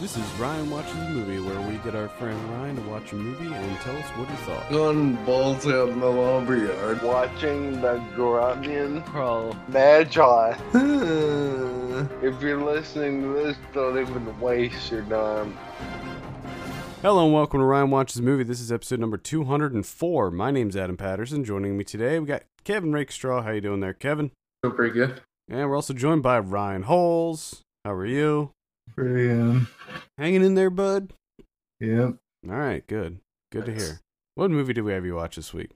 This is Ryan Watches a Movie, where we get our friend Ryan to watch a movie and tell us what he thought. Gun balls out in the laundry yard. Watching The Guardian. Pro. Magi. If you're listening to this, don't even waste your time. Hello and welcome to Ryan Watches a Movie. This is episode number 204. My name's Adam Patterson. Joining me today, we got Kevin Rakestraw. How you doing there, Kevin? Doing pretty good. And we're also joined by Ryan Holes. How are you? Pretty good. Hanging in there, bud? Yep. All right, good. Good to hear. What movie did we have you watch this week?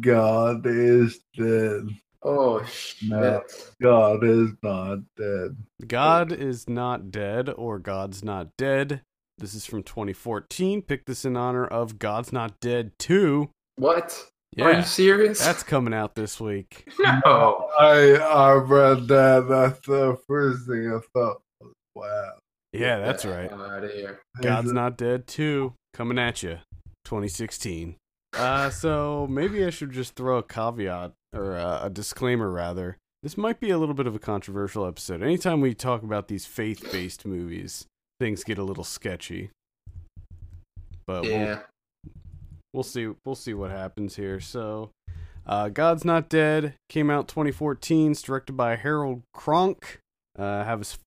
God is dead. Oh, shit. No, God is not dead. God is not dead, or God's Not Dead. This is from 2014. Picked this in honor of God's Not Dead 2. What? Yeah. Are you serious? That's coming out this week. No. I read that. That's the first thing I thought. Wow. Yeah, that's right. God's Not Dead 2 coming at you, 2016. So maybe I should just throw a caveat, or a disclaimer rather. This might be a little bit of a controversial episode. Anytime we talk about these faith-based movies, things get a little sketchy. But yeah. We'll see what happens here. So, God's Not Dead came out 2014. It's directed by Harold Cronk. Have his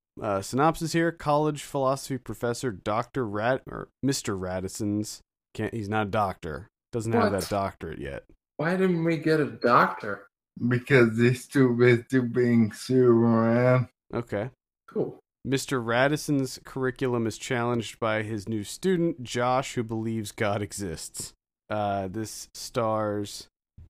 synopsis here. College philosophy professor Dr. Mr. Radisson's. He's not a doctor. Doesn't have that doctorate yet. Why didn't we get a doctor? Because he's too busy being Superman. Okay. Cool. Mr. Radisson's curriculum is challenged by his new student, Josh, who believes God exists. This stars...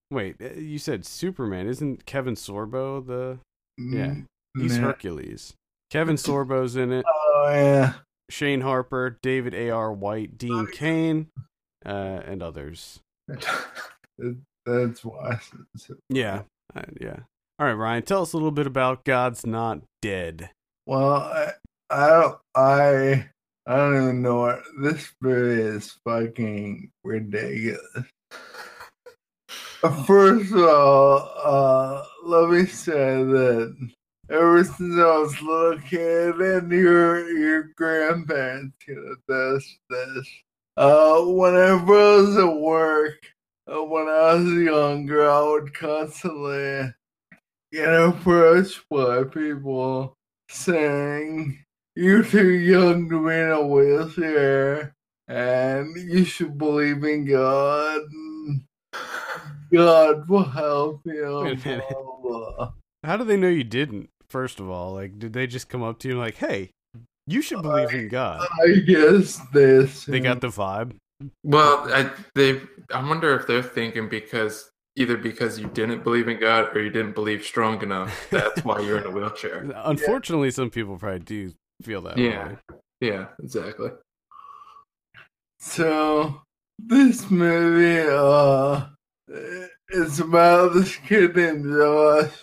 Wait, you said Superman. Isn't Kevin Sorbo the... Yeah. He's Hercules. Kevin Sorbo's in it. Oh, yeah. Shane Harper, David A.R. White, Dean Cain, and others. That's why. Yeah. Yeah. All right, Ryan, tell us a little bit about God's Not Dead. Well, I don't even know what this movie is. Fucking ridiculous. First of all, let me say that ever since I was a little kid, and your grandparents could attest this. Whenever I was at work, when I was younger, I would constantly get approached by people saying, "You're too young to be in a wheelchair, and you should believe in God, and God will help you." Blah, blah, blah. How do they know you didn't, first of all? Like, did they just come up to you and like, "Hey, you should believe in God"? I guess they got the vibe. Well, I wonder if they're thinking because you didn't believe in God or you didn't believe strong enough, that's why you're in a wheelchair. Unfortunately, Some people probably do feel that way. Yeah, exactly. So, this movie is about this kid named Josh,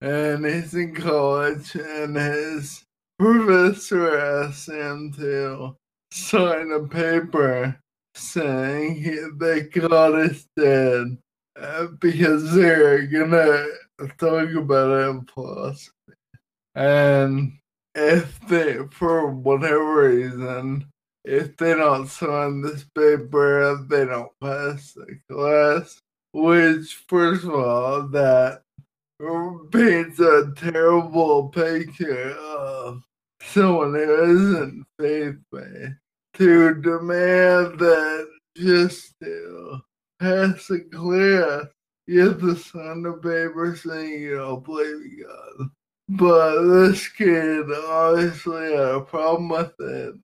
and he's in college, and his professor asks him to sign a paper saying that God is dead. Because they're gonna talk about it in philosophy. And if they, for whatever reason, if they don't sign this paper, they don't pass the class, which, first of all, that paints a terrible picture of someone who isn't faith-based to demand that just to pass the class, you have to sign the paper saying you don't believe God. But this kid obviously had a problem with it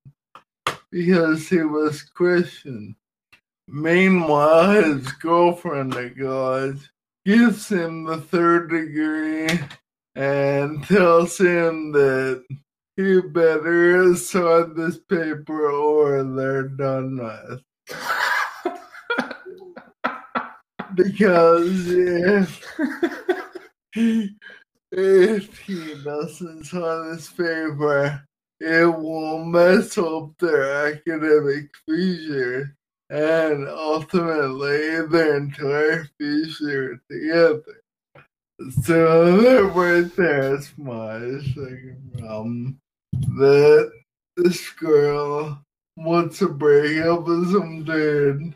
because he was Christian. Meanwhile, his girlfriend at college gives him the third degree and tells him that he better sign this paper or they're done with. Because if he doesn't sign this paper, it will mess up their academic future and ultimately their entire future together. So that right there is my second problem. That this girl wants to break up with some dude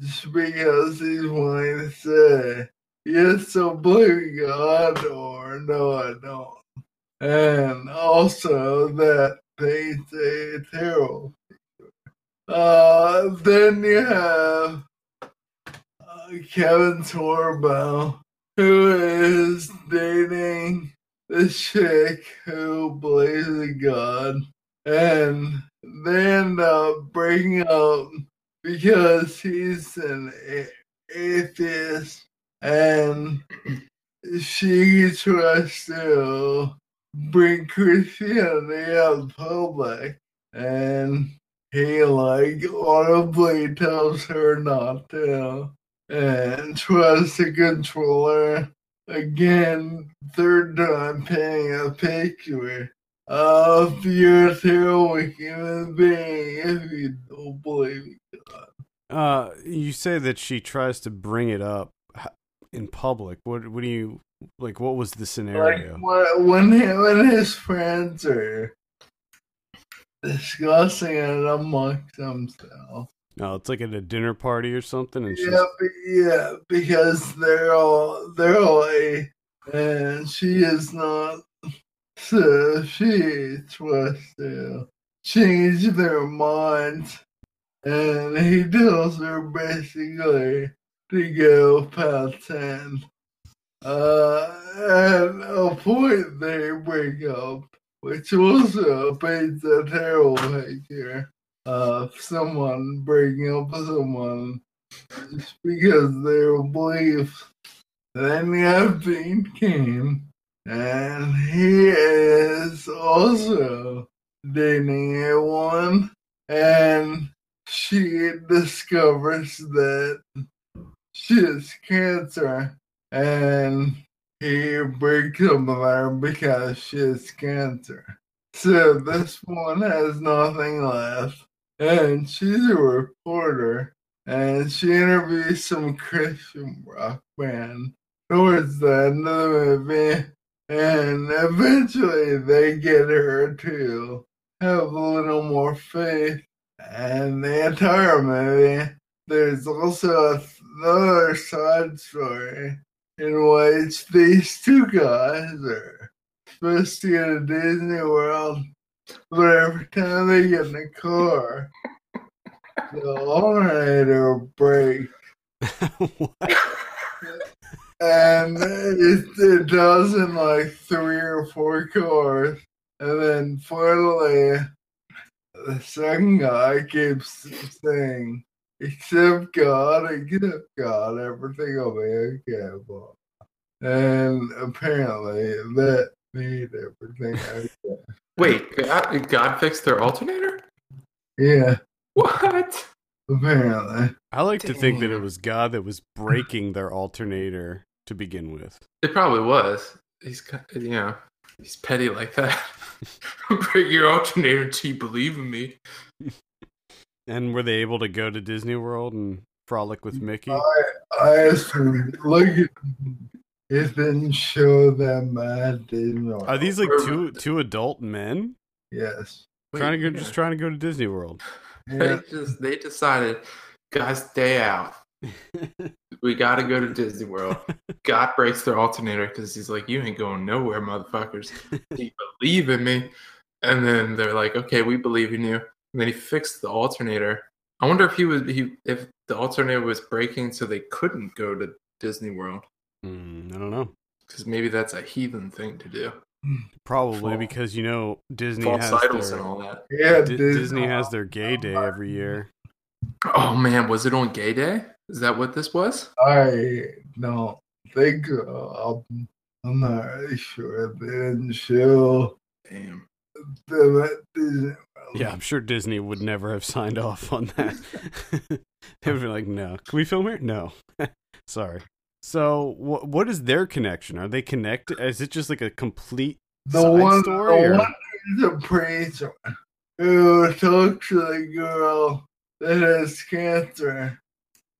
just because he's wanting to say, yes, I believe God, or no, I don't. And also that they say it's Harold. Then you have Kevin Sorbo, who is dating this chick who believes in God, and they end up breaking up because he's an atheist and she tries to bring Christianity out in public, and he like audibly tells her not to and tries to control her again, third time painting a picture of your terrible human being if you don't believe God. You say that she tries to bring it up in public. What do you like? What was the scenario? Like when him and his friends are discussing it amongst themselves. No, it's like at a dinner party or something. And yeah, because they're all a, and she is not. So she tries to change their minds, and he tells her basically to go past 10. At a point they break up, which also paints a terrible picture of someone breaking up with someone just because their beliefs. Then you have Dean Cain, and he is also dating a woman, and she discovers that she has cancer, and he breaks up with her because she has cancer. So this one has nothing left, and she's a reporter, and she interviews some Christian rock band towards the end of the movie. And eventually they get her to have a little more faith. And the entire movie, there's also another side story in which these two guys are supposed to go to Disney World, but every time they get in the car, the alternator breaks. And it does in like 3 or 4 cars. And then finally, the second guy keeps saying, except God, everything will be okay. Well, and apparently that made everything okay. Wait, God fixed their alternator? Yeah. What? Apparently. I like to think that it was God that was breaking their alternator to begin with. It probably was. He's petty like that. Break your alternator until you believe in me. And were they able to go to Disney World and frolic with Mickey? I asked him, look, it didn't show them at Disney World. Are these like two adult men? Yes. Just trying to go to Disney World. Yeah. They decided, guys, day out. We got to go to Disney World. God breaks their alternator because he's like, you ain't going nowhere, motherfuckers. Do you believe in me? And then they're like, okay, we believe in you. And then he fixed the alternator. I wonder if the alternator was breaking so they couldn't go to Disney World. I don't know. Because maybe that's a heathen thing to do. Probably because Disney has their, and all that. Yeah, Disney has their gay day every year. Oh man, was it on gay day? Is that what this was? I don't think so. I'm not really sure. They didn't show. Damn. Yeah, I'm sure Disney would never have signed off on that. They would be like, "No, can we film here? No, sorry." So, what is their connection? Are they connected? Is it just like a complete side story? The one is a preacher who talks to the girl that has cancer,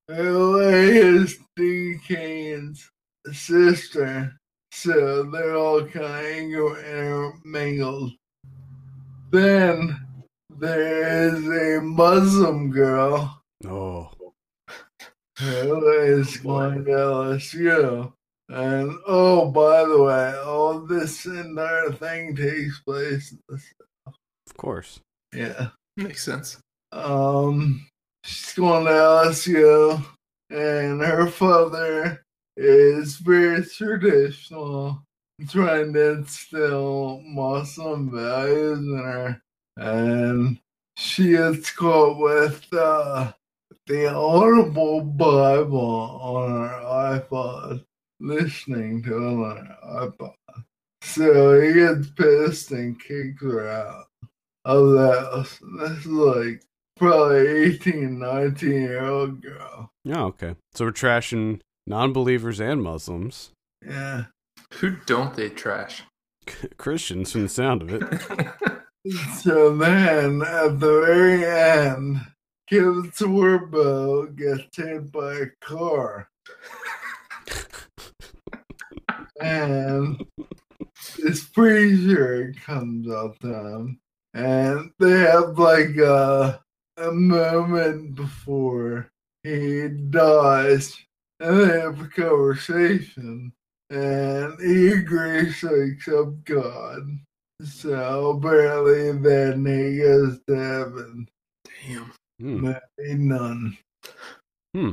who is Dean Cain's sister, so they're all kind of intermingled. Then There's a Muslim girl. Oh. Who is going to LSU. And, oh, by the way, all this entire thing takes place in the South. Of course. Yeah. Makes sense. She's going to LSU, and her father is very traditional, trying to instill Muslim values in her. And she gets caught with the Audible Bible on her iPod, listening to it on her iPod. So he gets pissed and kicks her out of the house. This is like probably 18, 19-year-old girl. Oh, okay. So we're trashing non-believers and Muslims. Yeah. Who don't they trash? Christians, from the sound of it. So then, at the very end, Kevin Sorbo gets hit by a car. And it's pretty sure it comes out to him. And they have like a moment before he dies, and they have a conversation. And he agrees to accept God. So apparently then he goes to heaven. Damn. Maybe none. Hmm.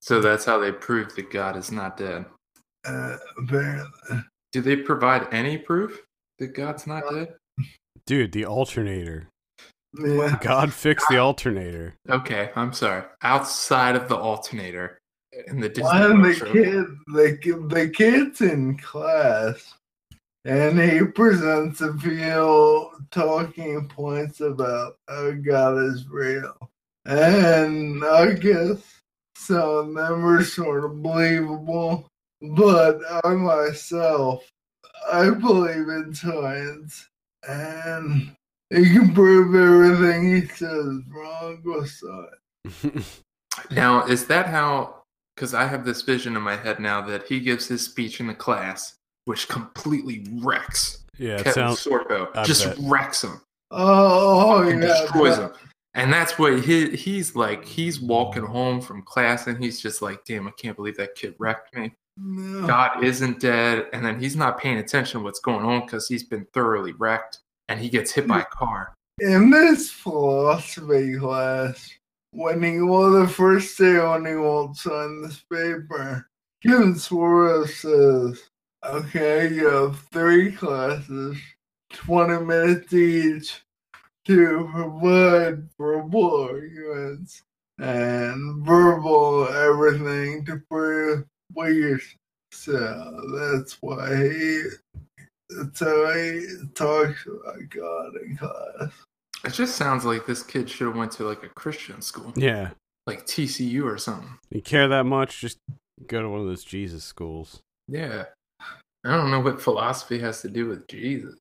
So that's how they prove that God is not dead. Apparently. Do they provide any proof that God's not dead? Dude, the alternator. Yeah. God fixed the alternator. Okay, I'm sorry. Outside of the alternator. In the the kid's in class, and he presents a few talking points about how God is real. And I guess some of them are sort of believable, but I myself, I believe in science, and you can prove everything he says wrong with science. Now, is that how... Because I have this vision in my head now that he gives his speech in the class, which completely wrecks Kevin Sorbo. Just wrecks him. Oh, and destroys him. And that's what he's like. He's walking home from class, and he's just like, damn, I can't believe that kid wrecked me. No. God isn't dead. And then he's not paying attention to what's going on because he's been thoroughly wrecked, and he gets hit by a car. In this philosophy class... the first day when he won't sign this paper, Kevin Sorbo says, okay, you have 3 classes, 20 minutes each, to provide verbal arguments and verbal everything to prove what you're saying. So that's why he talks about God in class. It just sounds like this kid should have went to like a Christian school. Yeah. Like TCU or something. You care that much, just go to one of those Jesus schools. Yeah. I don't know what philosophy has to do with Jesus.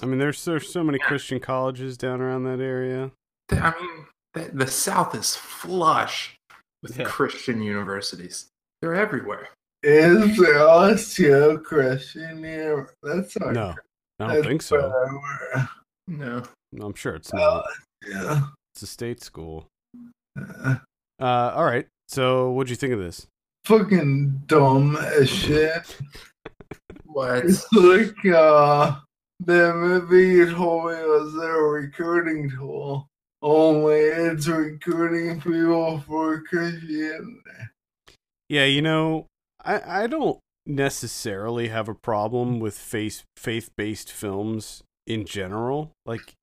I mean, there's so many Christian colleges down around that area. I mean, the South is flush with Christian universities. They're everywhere. Is there LSU Christian university? That's not No, I don't think so. Everywhere. No. I'm sure it's not. Yeah. It's a state school. All right. So, what'd you think of this? Fucking dumb as shit. What? It's like the movie you told me was a recruiting tool. Only it's recruiting people for Christianity. Yeah, you know, I don't necessarily have a problem with faith-based films in general. Like,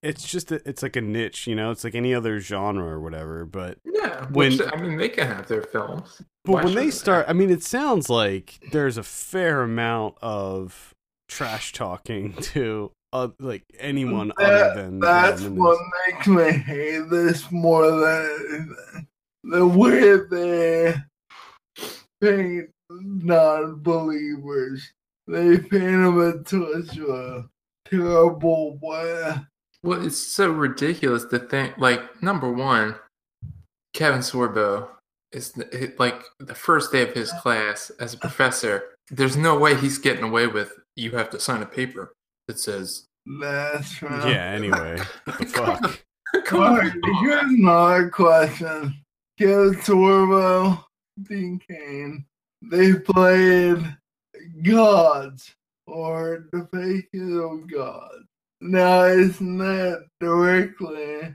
it's just it's like a niche, you know. It's like any other genre or whatever. But yeah, they can have their films. But when they start, I mean, it sounds like there's a fair amount of trash talking to like anyone other than. That's what makes me hate this more than the way they paint non-believers. They paint them into a genre. Terrible way. Well, it's so ridiculous to think, like, number one, Kevin Sorbo is like the first day of his class as a professor. There's no way he's getting away with you have to sign a paper that says That's right. Yeah, anyway. What the fuck? Alright, here's another question. Kevin Sorbo, Dean Cain, they played gods, or the faces of God. Now, it's not directly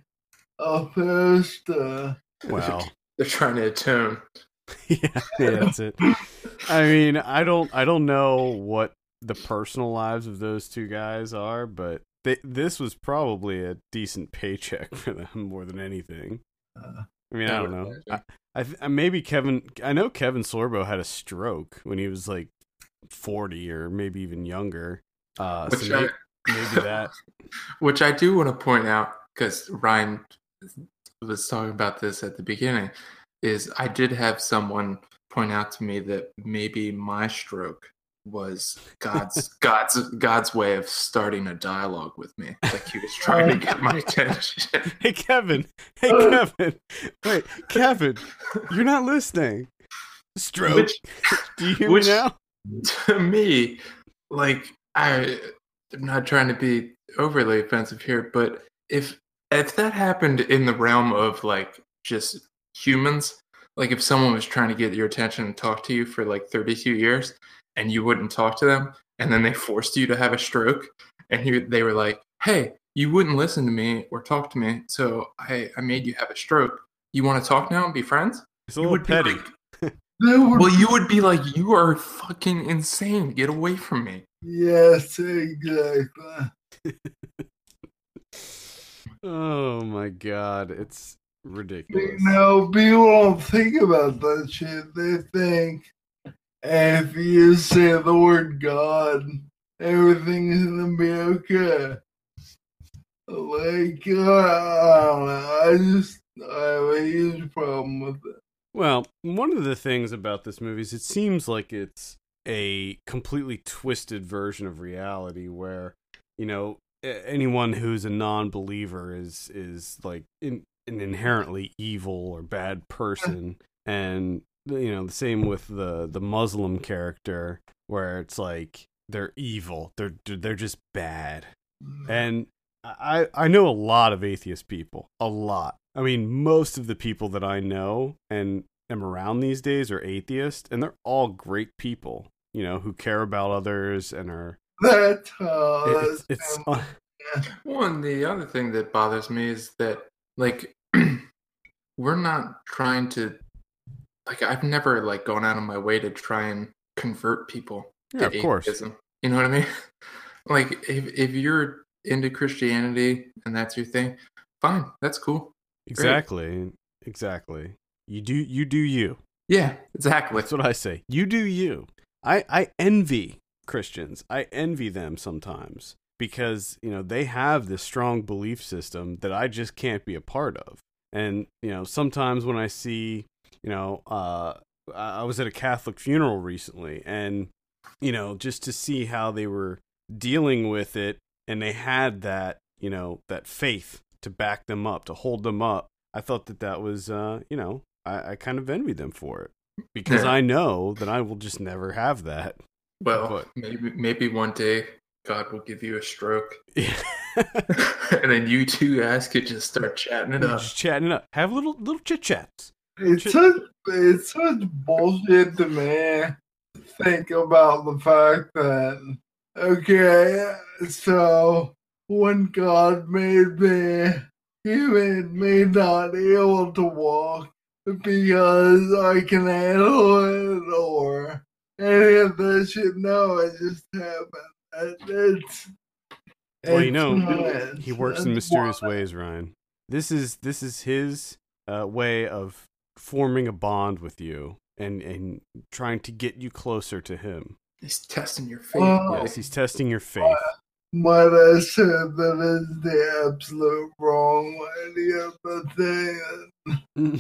opposed to... Wow. They're trying to attune. Yeah, that's it. I mean, I don't know what the personal lives of those two guys are, but this was probably a decent paycheck for them more than anything. I mean, I don't know. I know Kevin Sorbo had a stroke when he was like 40 or maybe even younger. Maybe that. Which I do want to point out, because Ryan was talking about this at the beginning, is I did have someone point out to me that maybe my stroke was God's way of starting a dialogue with me. Like he was trying to get my attention. Hey Kevin. Wait, Kevin, you're not listening. Stroke. Do you hear me now? To me, like I'm not trying to be overly offensive here, but if that happened in the realm of like just humans, like if someone was trying to get your attention and talk to you for like 32 years and you wouldn't talk to them, and then they forced you to have a stroke, and they were like, hey, you wouldn't listen to me or talk to me, so I made you have a stroke. You want to talk now and be friends? It's a little petty. Well, you would be like, you are fucking insane. Get away from me. Yes, exactly. Oh my God, it's ridiculous. You know, people don't think about that shit. They think if you say the word God, everything is gonna be okay. Like, I don't know. I have a huge problem with it. Well, one of the things about this movie is it seems like it's a completely twisted version of reality where, you know, anyone who's a non-believer is like an inherently evil or bad person. And, you know, the same with the Muslim character where it's like they're evil. They're just bad. And I know a lot of atheist people, a lot. I mean, most of the people that I know and am around these days are atheists, and they're all great people, you know, who care about others and are... Well, the other thing that bothers me is that, like, we're not trying to... Like, I've never, like, gone out of my way to try and convert people to atheism. Course. You know what I mean? Like, if you're into Christianity and that's your thing... Fine, that's cool. Exactly. Great. Exactly. You do you. Yeah, exactly. That's what I say. You do you. I envy Christians. I envy them sometimes because, you know, they have this strong belief system that I just can't be a part of. And, you know, sometimes when I see, you know, I was at a Catholic funeral recently, and, you know, just to see how they were dealing with it, and they had that, you know, that faith to back them up, to hold them up. I thought that was, you know, I kind of envied them for it because I know that I will just never have that. Well, but maybe one day God will give you a stroke, and then you two guys could just start chatting it up. Just chatting it up, have little chit chats. It's such bullshit to me. Think about the fact that when God made me, he made me not able to walk because I can handle it or any of that shit. No, it just happened. Well, you know, he works in mysterious ways, Ryan. This is his way of forming a bond with you and trying to get you closer to him. He's testing your faith. Yes, he's testing your faith. Might I say that is the absolute wrong idea of the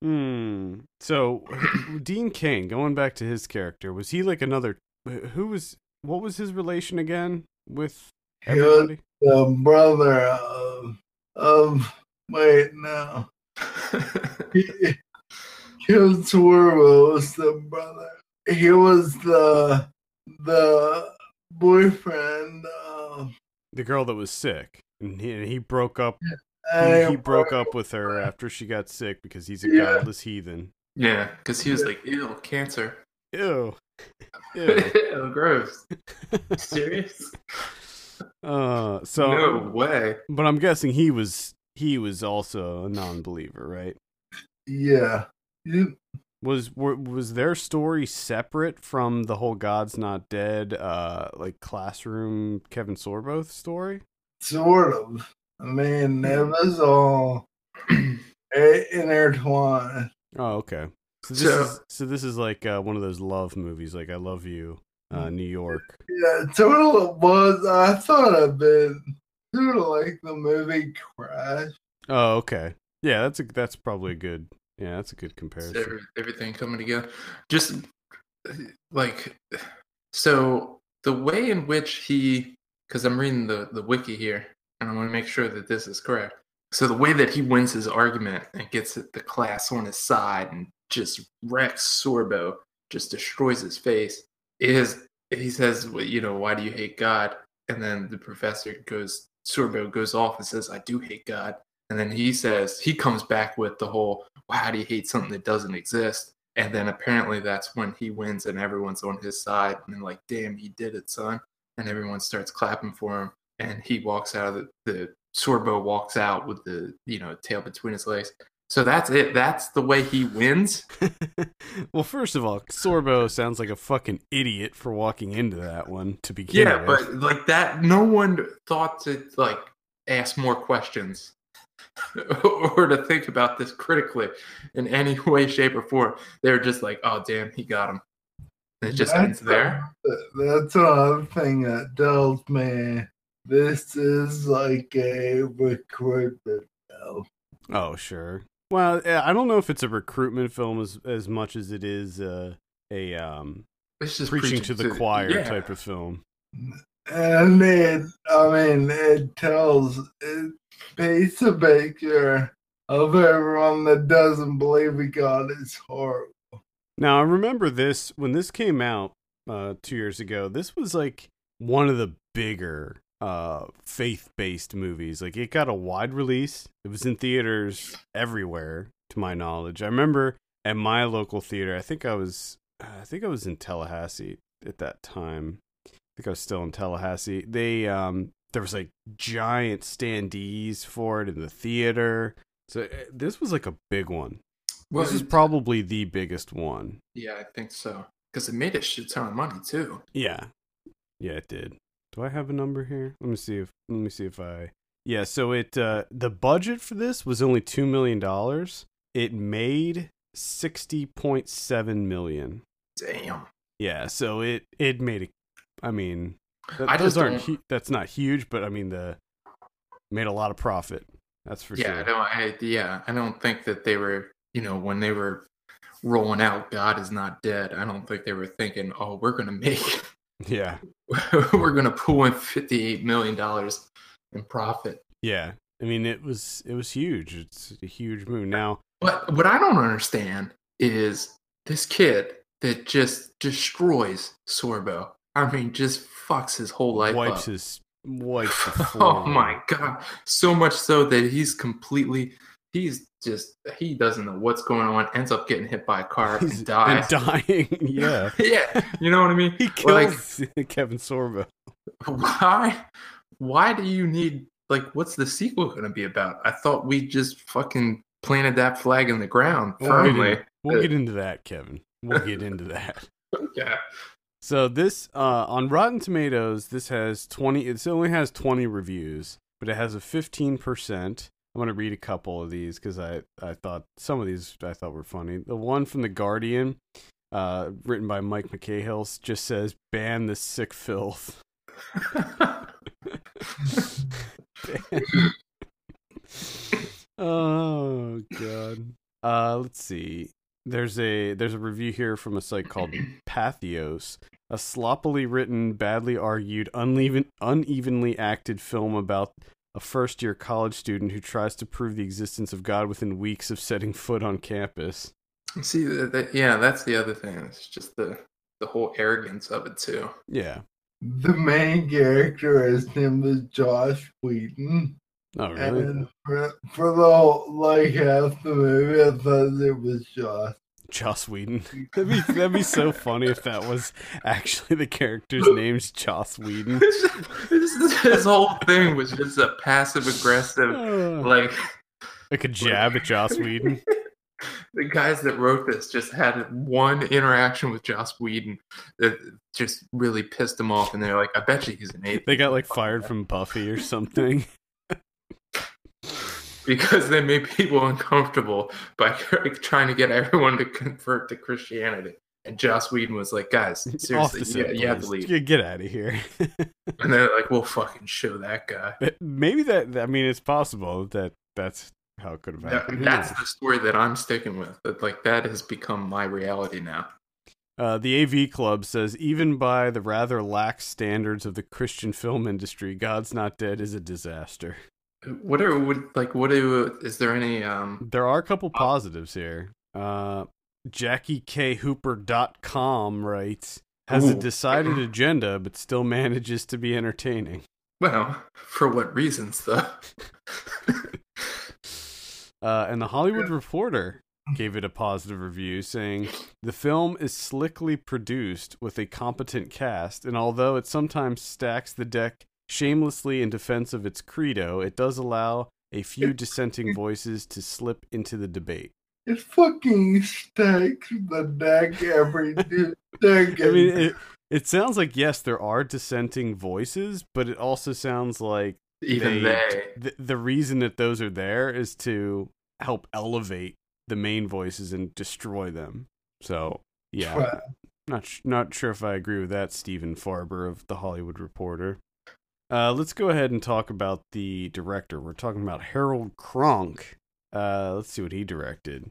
thing. So, Dean Cain, going back to his character, was he like another... What was his relation again with everybody? He was the brother of wait, no. Kevin Sorbo was the brother. He was the boyfriend the girl that was sick, and he broke up. He broke up with her after she got sick because he's a godless heathen. Yeah, because he was like, ew, cancer. Ew. Ew. Ew, gross. Serious? So no way. But I'm guessing he was also a non-believer, right? Yeah. Was their story separate from the whole God's Not Dead, like classroom Kevin Sorbo story? Sort of. I mean, it was all intertwined. Oh, okay. So this is like one of those love movies, like I Love You, New York. Yeah, total it was. I thought I'd been sort of like the movie Crash. Oh, okay. Yeah, that's probably a good. Yeah, that's a good comparison. Everything coming together. Just like, so the way in which he, because I'm reading the wiki here, and I want to make sure that this is correct. So the way that he wins his argument and gets the class on his side and just wrecks Sorbo, just destroys his face, he says, well, you know, why do you hate God? And then the professor Sorbo goes off and says, I do hate God. And then he comes back with the whole, well, how do you hate something that doesn't exist? And then apparently that's when he wins and everyone's on his side. And then like, damn, he did it, son. And everyone starts clapping for him. And he walks out of the Sorbo walks out with the, you know, tail between his legs. So that's it. That's the way he wins. Well, first of all, Sorbo sounds like a fucking idiot for walking into that one to begin with. Yeah, but like that, no one thought to like ask more questions or to think about this critically in any way, shape, or form. They were just like, oh, damn, he got him. And it just ends there. That's another thing that tells me this is like a recruitment film. Oh, sure. Well, I don't know if it's a recruitment film as much as it is a it's just preaching to the choir type of film. And it tells, it paints a picture of everyone that doesn't believe in God is horrible. Now, I remember this, when this came out 2 years ago, this was like one of the bigger faith-based movies. Like, it got a wide release. It was in theaters everywhere, to my knowledge. I remember at my local theater, I think I was in Tallahassee at that time. I think I was still in Tallahassee. They there was like giant standees for it in the theater. So this was like a big one. Well, this is probably the biggest one. Yeah, I think so. Because it made a shit ton of money too. Yeah. Yeah, it did. Do I have a number here? Let me see if I. Yeah, so it the budget for this was only $2 million. It made $60.7 million. Damn. Yeah, so it made a. I mean, that's not huge, but I mean made a lot of profit. That's for sure. I don't think that they were, you know, when they were rolling out God Is Not Dead, I don't think they were thinking, oh, we're gonna make. Yeah. We're going to pull in $58 million in profit. Yeah. I mean, it was huge. It's a huge move now. But what I don't understand is this kid that just destroys Sorbo. I mean, just fucks his whole life up. Wipes the floor. Oh my God. So much so that he doesn't know what's going on, ends up getting hit by a car and dies. And dying, yeah. Yeah, you know what I mean? He kills Kevin Sorbo. Why do you need, like, what's the sequel going to be about? I thought we just fucking planted that flag in the ground firmly. We'll get into that, Kevin. We'll get into that. Yeah. So this, on Rotten Tomatoes, this has 20, it only has 20 reviews, but it has a 15%. I'm going to read a couple of these because I thought some of these I thought were funny. The one from The Guardian, written by Mike McCahill's, just says, ban this sick filth. Oh, God. Let's see. There's a review here from a site called Patheos. A sloppily written, badly argued, unevenly acted film about a first-year college student who tries to prove the existence of God within weeks of setting foot on campus. See, that's the other thing. It's just the whole arrogance of it, too. Yeah. The main character is named Joss Whedon. Oh, really? And for the whole, like, half the movie, I thought it was Joss Whedon. That'd be so funny if that was actually the character's name's Joss Whedon. This whole thing was just a passive-aggressive, like a jab at Joss Whedon. The guys that wrote this just had one interaction with Joss Whedon that just really pissed him off, and they're like, I bet you he's an ape. They got, like, fired from Buffy or something. Because they made people uncomfortable by trying to get everyone to convert to Christianity. And Joss Whedon was like, guys, seriously, you have to leave. Get out of here. And they're like, we'll fucking show that guy. Maybe that, I mean, it's possible that that's how it could have happened. That's the story that I'm sticking with. That has become my reality now. The AV Club says, even by the rather lax standards of the Christian film industry, God's Not Dead is a disaster. Is there any... There are a couple positives here. JackieKHooper.com writes, has a decided agenda, but still manages to be entertaining. Well, for what reasons, though? And the Hollywood Reporter gave it a positive review, saying, the film is slickly produced with a competent cast, and although it sometimes stacks the deck shamelessly in defense of its credo, it does allow a few dissenting voices to slip into the debate. It fucking stacks the deck every second. I mean, it sounds like, yes, there are dissenting voices, but it also sounds like even the reason that those are there is to help elevate the main voices and destroy them. So, yeah. Right. Not sure if I agree with that, Stephen Farber of The Hollywood Reporter. Let's go ahead and talk about the director. We're talking about Harold Cronk. Let's see what he directed.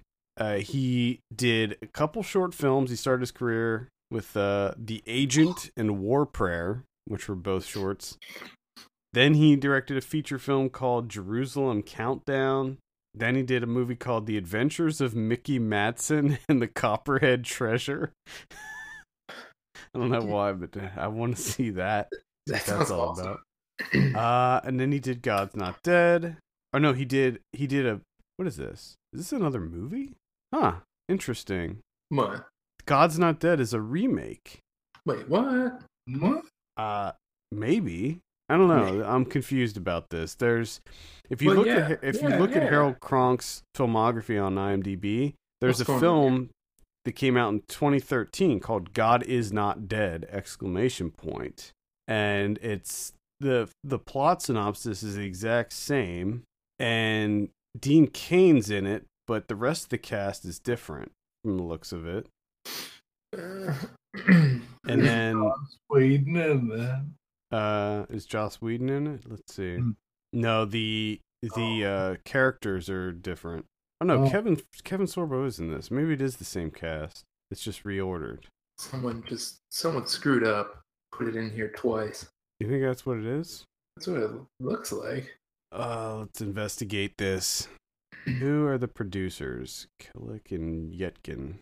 He did a couple short films. He started his career with The Agent and War Prayer, which were both shorts. Then he directed a feature film called Jerusalem Countdown. Then he did a movie called The Adventures of Mickey Madsen and the Copperhead Treasure. I don't know why, but I want to see that. That's all awesome. About. And then he did God's Not Dead. Oh no, he did a, what is this? Is this another movie? Huh. Interesting. What? God's Not Dead is a remake. Wait, what? What? Maybe. I don't know. Maybe. I'm confused about this. If you look at Harold Cronk's filmography on IMDb, there's a film that came out in 2013 called God Is Not Dead! ! And it's the plot synopsis is the exact same, and Dean Cain's in it, but the rest of the cast is different from the looks of it. And then is Joss Whedon in it? Let's see. No, the characters are different. Oh no, Kevin Sorbo is in this. Maybe it is the same cast. It's just reordered. Someone screwed up. Put it in here twice. You think that's what it is? That's what it looks like. Let's investigate this. Who are the producers? Killick and Yetkin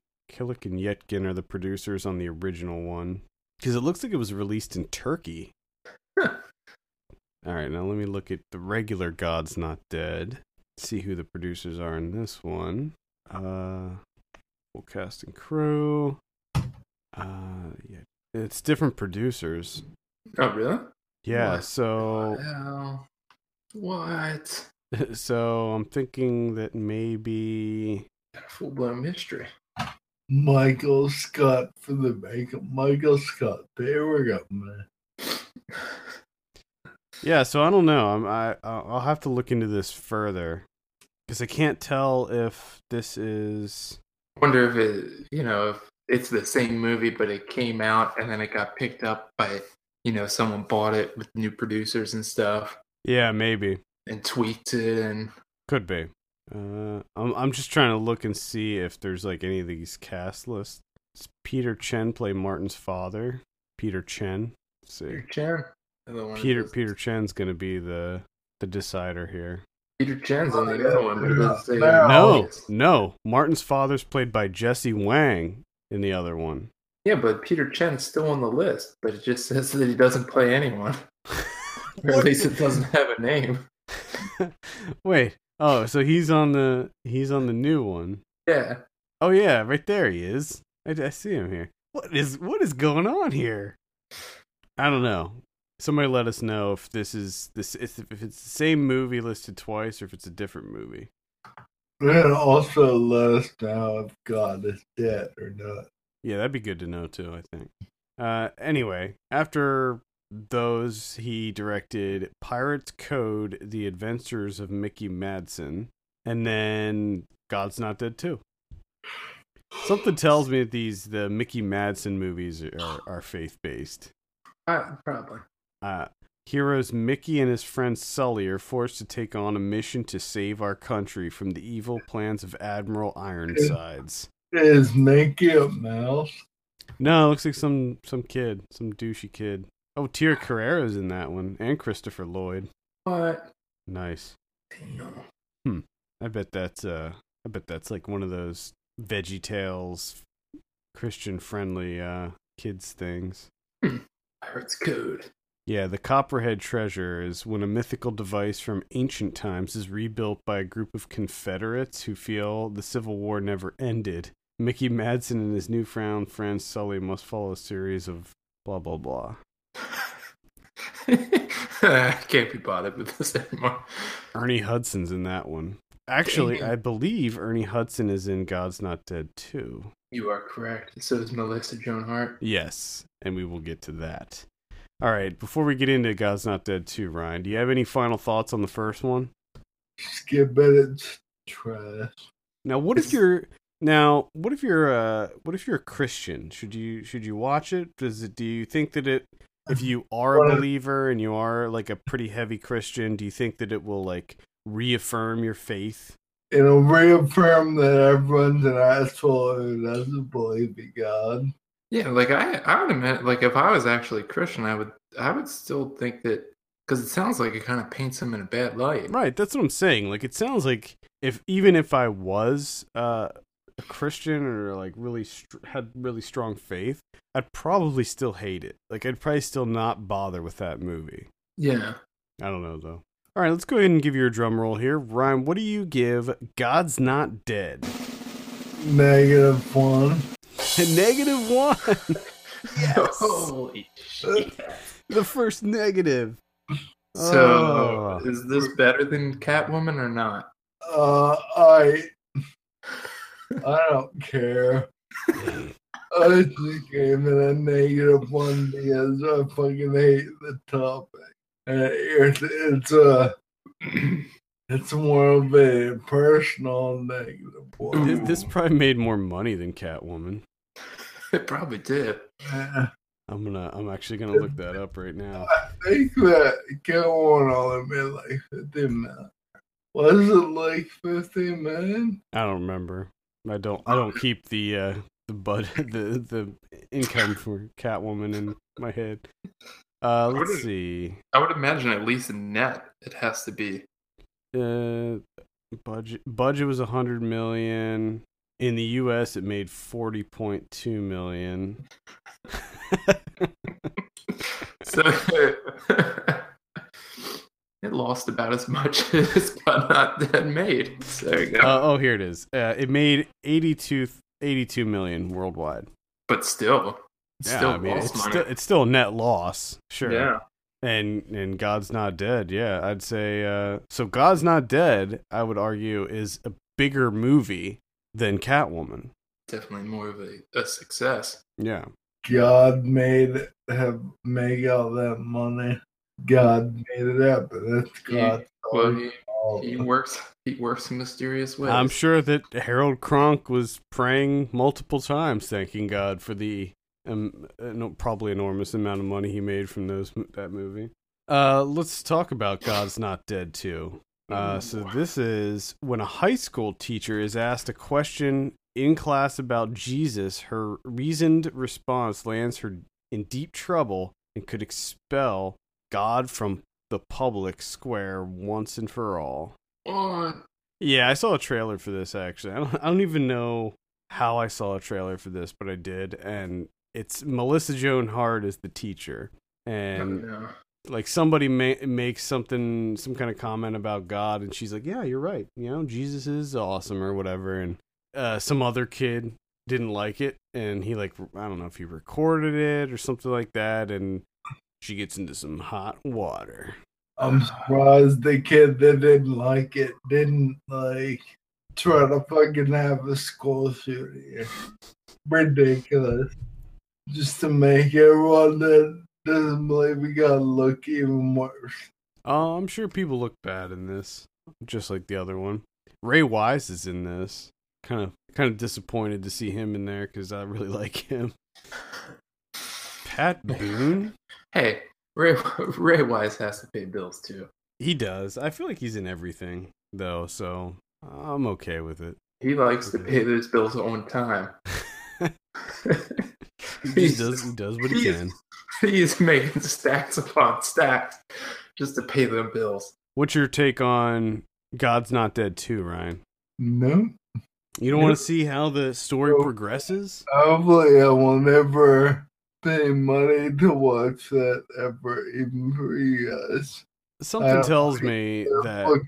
are the producers on the original one. Because it looks like it was released in Turkey. Alright, now let me look at the regular God's Not Dead. See who the producers are in this one. Full cast and crew. Yeah. It's different producers. Oh, really? Yeah, so... What? So, I'm thinking that maybe... A full-blown mystery. Michael Scott for the makeup. Michael Scott. There we go, man. Yeah, so I don't know. I'll have to look into this further. Because I can't tell if this is... I wonder if it, if... It's the same movie, but it came out and then it got picked up by, someone bought it with new producers and stuff. Yeah, maybe. And tweaked it and... Could be. I'm just trying to look and see if there's any of these cast lists. Does Peter Chen play Martin's father? Peter Chen. Let's see. Peter Chen. Peter Chen's going to be the decider here. Peter Chen's on the other one, but it doesn't say that. No. Martin's father's played by Jesse Wang. In the other one. Yeah, but Peter Chen's still on the list, but it just says that he doesn't play anyone. Or at least it doesn't have a name. Wait. Oh, so he's on the new one. Yeah. Oh yeah, right there he is. I see him here. What is going on here? I don't know. Somebody let us know if if it's the same movie listed twice or if it's a different movie. And also let us know if God is dead or not. Yeah, that'd be good to know too, I think. Anyway, after those, he directed Pirates Code, The Adventures of Mickey Madsen, and then God's Not Dead 2. Something tells me that the Mickey Madsen movies are faith-based. Probably. Heroes Mickey and his friend Sully are forced to take on a mission to save our country from the evil plans of Admiral Ironsides. Is Mickey a mouse? No, it looks like some kid. Some douchey kid. Oh, Tia Carrera's in that one. And Christopher Lloyd. What? Nice. Damn. I bet that's like one of those Veggie Tales Christian-friendly kids things. Pirate's Code. Yeah, the Copperhead Treasure is when a mythical device from ancient times is rebuilt by a group of Confederates who feel the Civil War never ended. Mickey Madsen and his newfound friend Sully must follow a series of blah, blah, blah. I can't be bothered with this anymore. Ernie Hudson's in that one. Actually, I believe Ernie Hudson is in God's Not Dead 2. You are correct. So is Melissa Joan Hart. Yes, and we will get to that. All right, before we get into God's Not Dead 2, Ryan, do you have any final thoughts on the first one? Skip it and try. Now, what if you're a Christian? Should you watch it? Do you think that if you are a believer and you are like a pretty heavy Christian, do you think that it will like reaffirm your faith? It'll reaffirm that everyone's an asshole who doesn't believe in God. Yeah, like I would admit, like if I was actually Christian, I would still think that, because it sounds like it kind of paints him in a bad light. Right, that's what I'm saying. Like it sounds like even if I was a Christian or like had really strong faith, I'd probably still hate it. Like I'd probably still not bother with that movie. Yeah, I don't know though. All right, let's go ahead and give you a drum roll here, Ryan. What do you give God's Not Dead? -1. -1. Yes. Holy shit. The first negative. So, is this better than Catwoman or not? I don't care. I just gave it a -1 because I fucking hate the topic. It's more of a personal -1. This probably made more money than Catwoman. It probably did. I'm actually gonna look that up right now. I think that Catwoman only made like 15 million. Was it like 15 million? I don't remember. I don't keep the income for Catwoman in my head. Let's see. I would imagine at least net it has to be. Budget was 100 million. In the U.S., it made 40.2 million. So it lost about as much as God Not Dead made. So there you go. Here it is. It made 82 million worldwide. But still, it's still a net loss. Sure. Yeah. And God's Not Dead. Yeah, I'd say so. God's Not Dead, I would argue, is a bigger movie than Catwoman. Definitely more of a success. Yeah. God made all that money. God made it up. That's God. He works in mysterious ways. I'm sure that Harold Cronk was praying multiple times, thanking God for the probably enormous amount of money he made from that movie. Let's talk about God's Not Dead 2. So this is when a high school teacher is asked a question in class about Jesus. Her reasoned response lands her in deep trouble and could expel God from the public square once and for all. Yeah, I saw a trailer for this, actually. I don't even know how I saw a trailer for this, but I did, and it's Melissa Joan Hart is the teacher, and like somebody makes something, some kind of comment about God, and she's like, "Yeah, you're right. You know, Jesus is awesome," or whatever. And some other kid didn't like it, and he like, I don't know if he recorded it or something like that, and she gets into some hot water. I'm surprised the kid that didn't like it didn't like try to fucking have a school shooting. Ridiculous. Just to make everyone that doesn't believe we gotta look even worse. I'm sure people look bad in this, just like the other one. Ray Wise is in this. Kind of disappointed to see him in there because I really like him. Pat Boone. Hey, Ray Wise has to pay bills too. He does. I feel like he's in everything though, so I'm okay with it. He likes to pay his bills on time. He does what he can. He's making stacks upon stacks just to pay them bills. What's your take on God's Not Dead 2, Ryan? No. You don't want to see how the story progresses? Probably I will never pay money to watch that ever, even for you guys. Something tells me that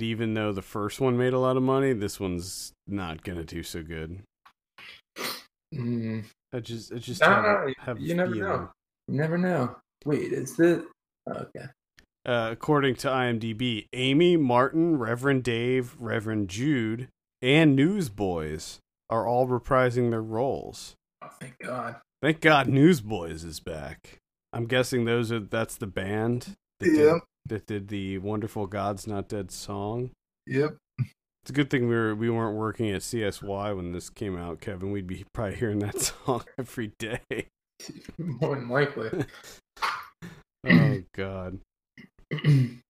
even though the first one made a lot of money, this one's not going to do so good. Mm. You never know. You never know. Wait, is this... Oh, okay. According to IMDb, Amy, Martin, Reverend Dave, Reverend Jude, and Newsboys are all reprising their roles. Oh, thank God. Thank God Newsboys is back. I'm guessing that's the band that did the wonderful God's Not Dead song. Yep. It's a good thing we weren't working at CSY when this came out, Kevin. We'd be probably hearing that song every day. More than likely. Oh, God.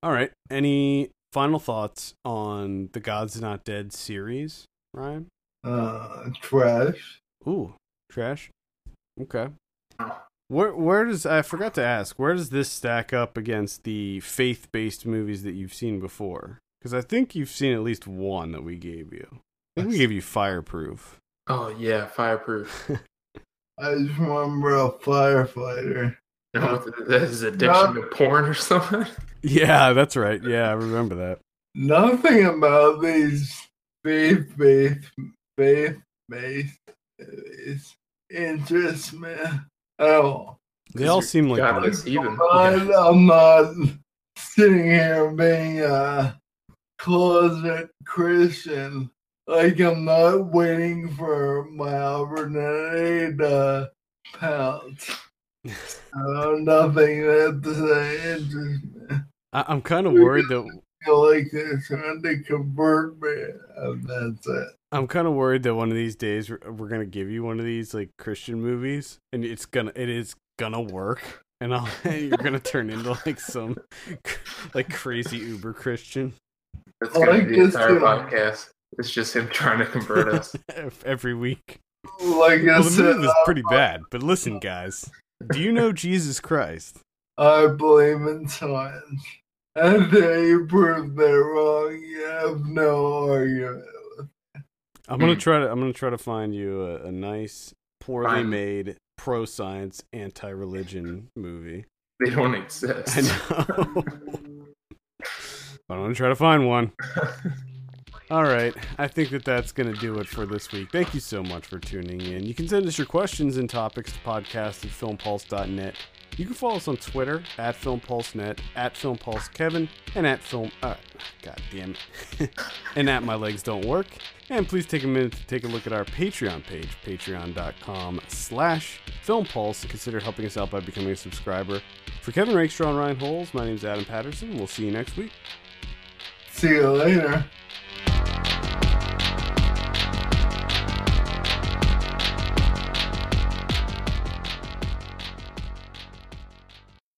All right. Any final thoughts on the God's Not Dead series, Ryan? Trash. Ooh, trash. Okay. Where does this stack up against the faith-based movies that you've seen before? Because I think you've seen at least one that we gave you. I think we gave you Fireproof. Oh yeah, Fireproof. I just remember a firefighter. His addiction to porn or something? Yeah, that's right. Yeah, I remember that. Nothing about these faith-based movies interests me at all. They all seem like godless, even. I'm not sitting here being a closet Christian. Like, I'm not waiting for my opportunity to pounce. Nothing that interests me. I'm kind of worried that like they're trying to convert me. And that's it. I'm kind of worried that one of these days we're gonna give you one of these like Christian movies, and it is gonna work, and you're gonna turn into like some like crazy uber Christian. That's gonna be the entire podcast. It's just him trying to convert us every week. Like I said, the movie was pretty bad, but listen, guys. Do you know Jesus Christ? I believe in science. And they prove they're wrong. You have no argument. I'm gonna try to find you a nice, poorly made, pro-science, anti-religion movie. They don't exist. I know. I'm gonna try to find one. All right, I think that's going to do it for this week. Thank you so much for tuning in. You can send us your questions and topics to podcast@filmpulse.net. You can follow us on Twitter, @FilmPulseNet, @FilmPulseKevin, and and @MyLegsDon'tWork. And please take a minute to take a look at our Patreon page, patreon.com/FilmPulse, and consider helping us out by becoming a subscriber. For Kevin Rakestraw and Ryan Holes, my name is Adam Patterson. We'll see you next week. See you later.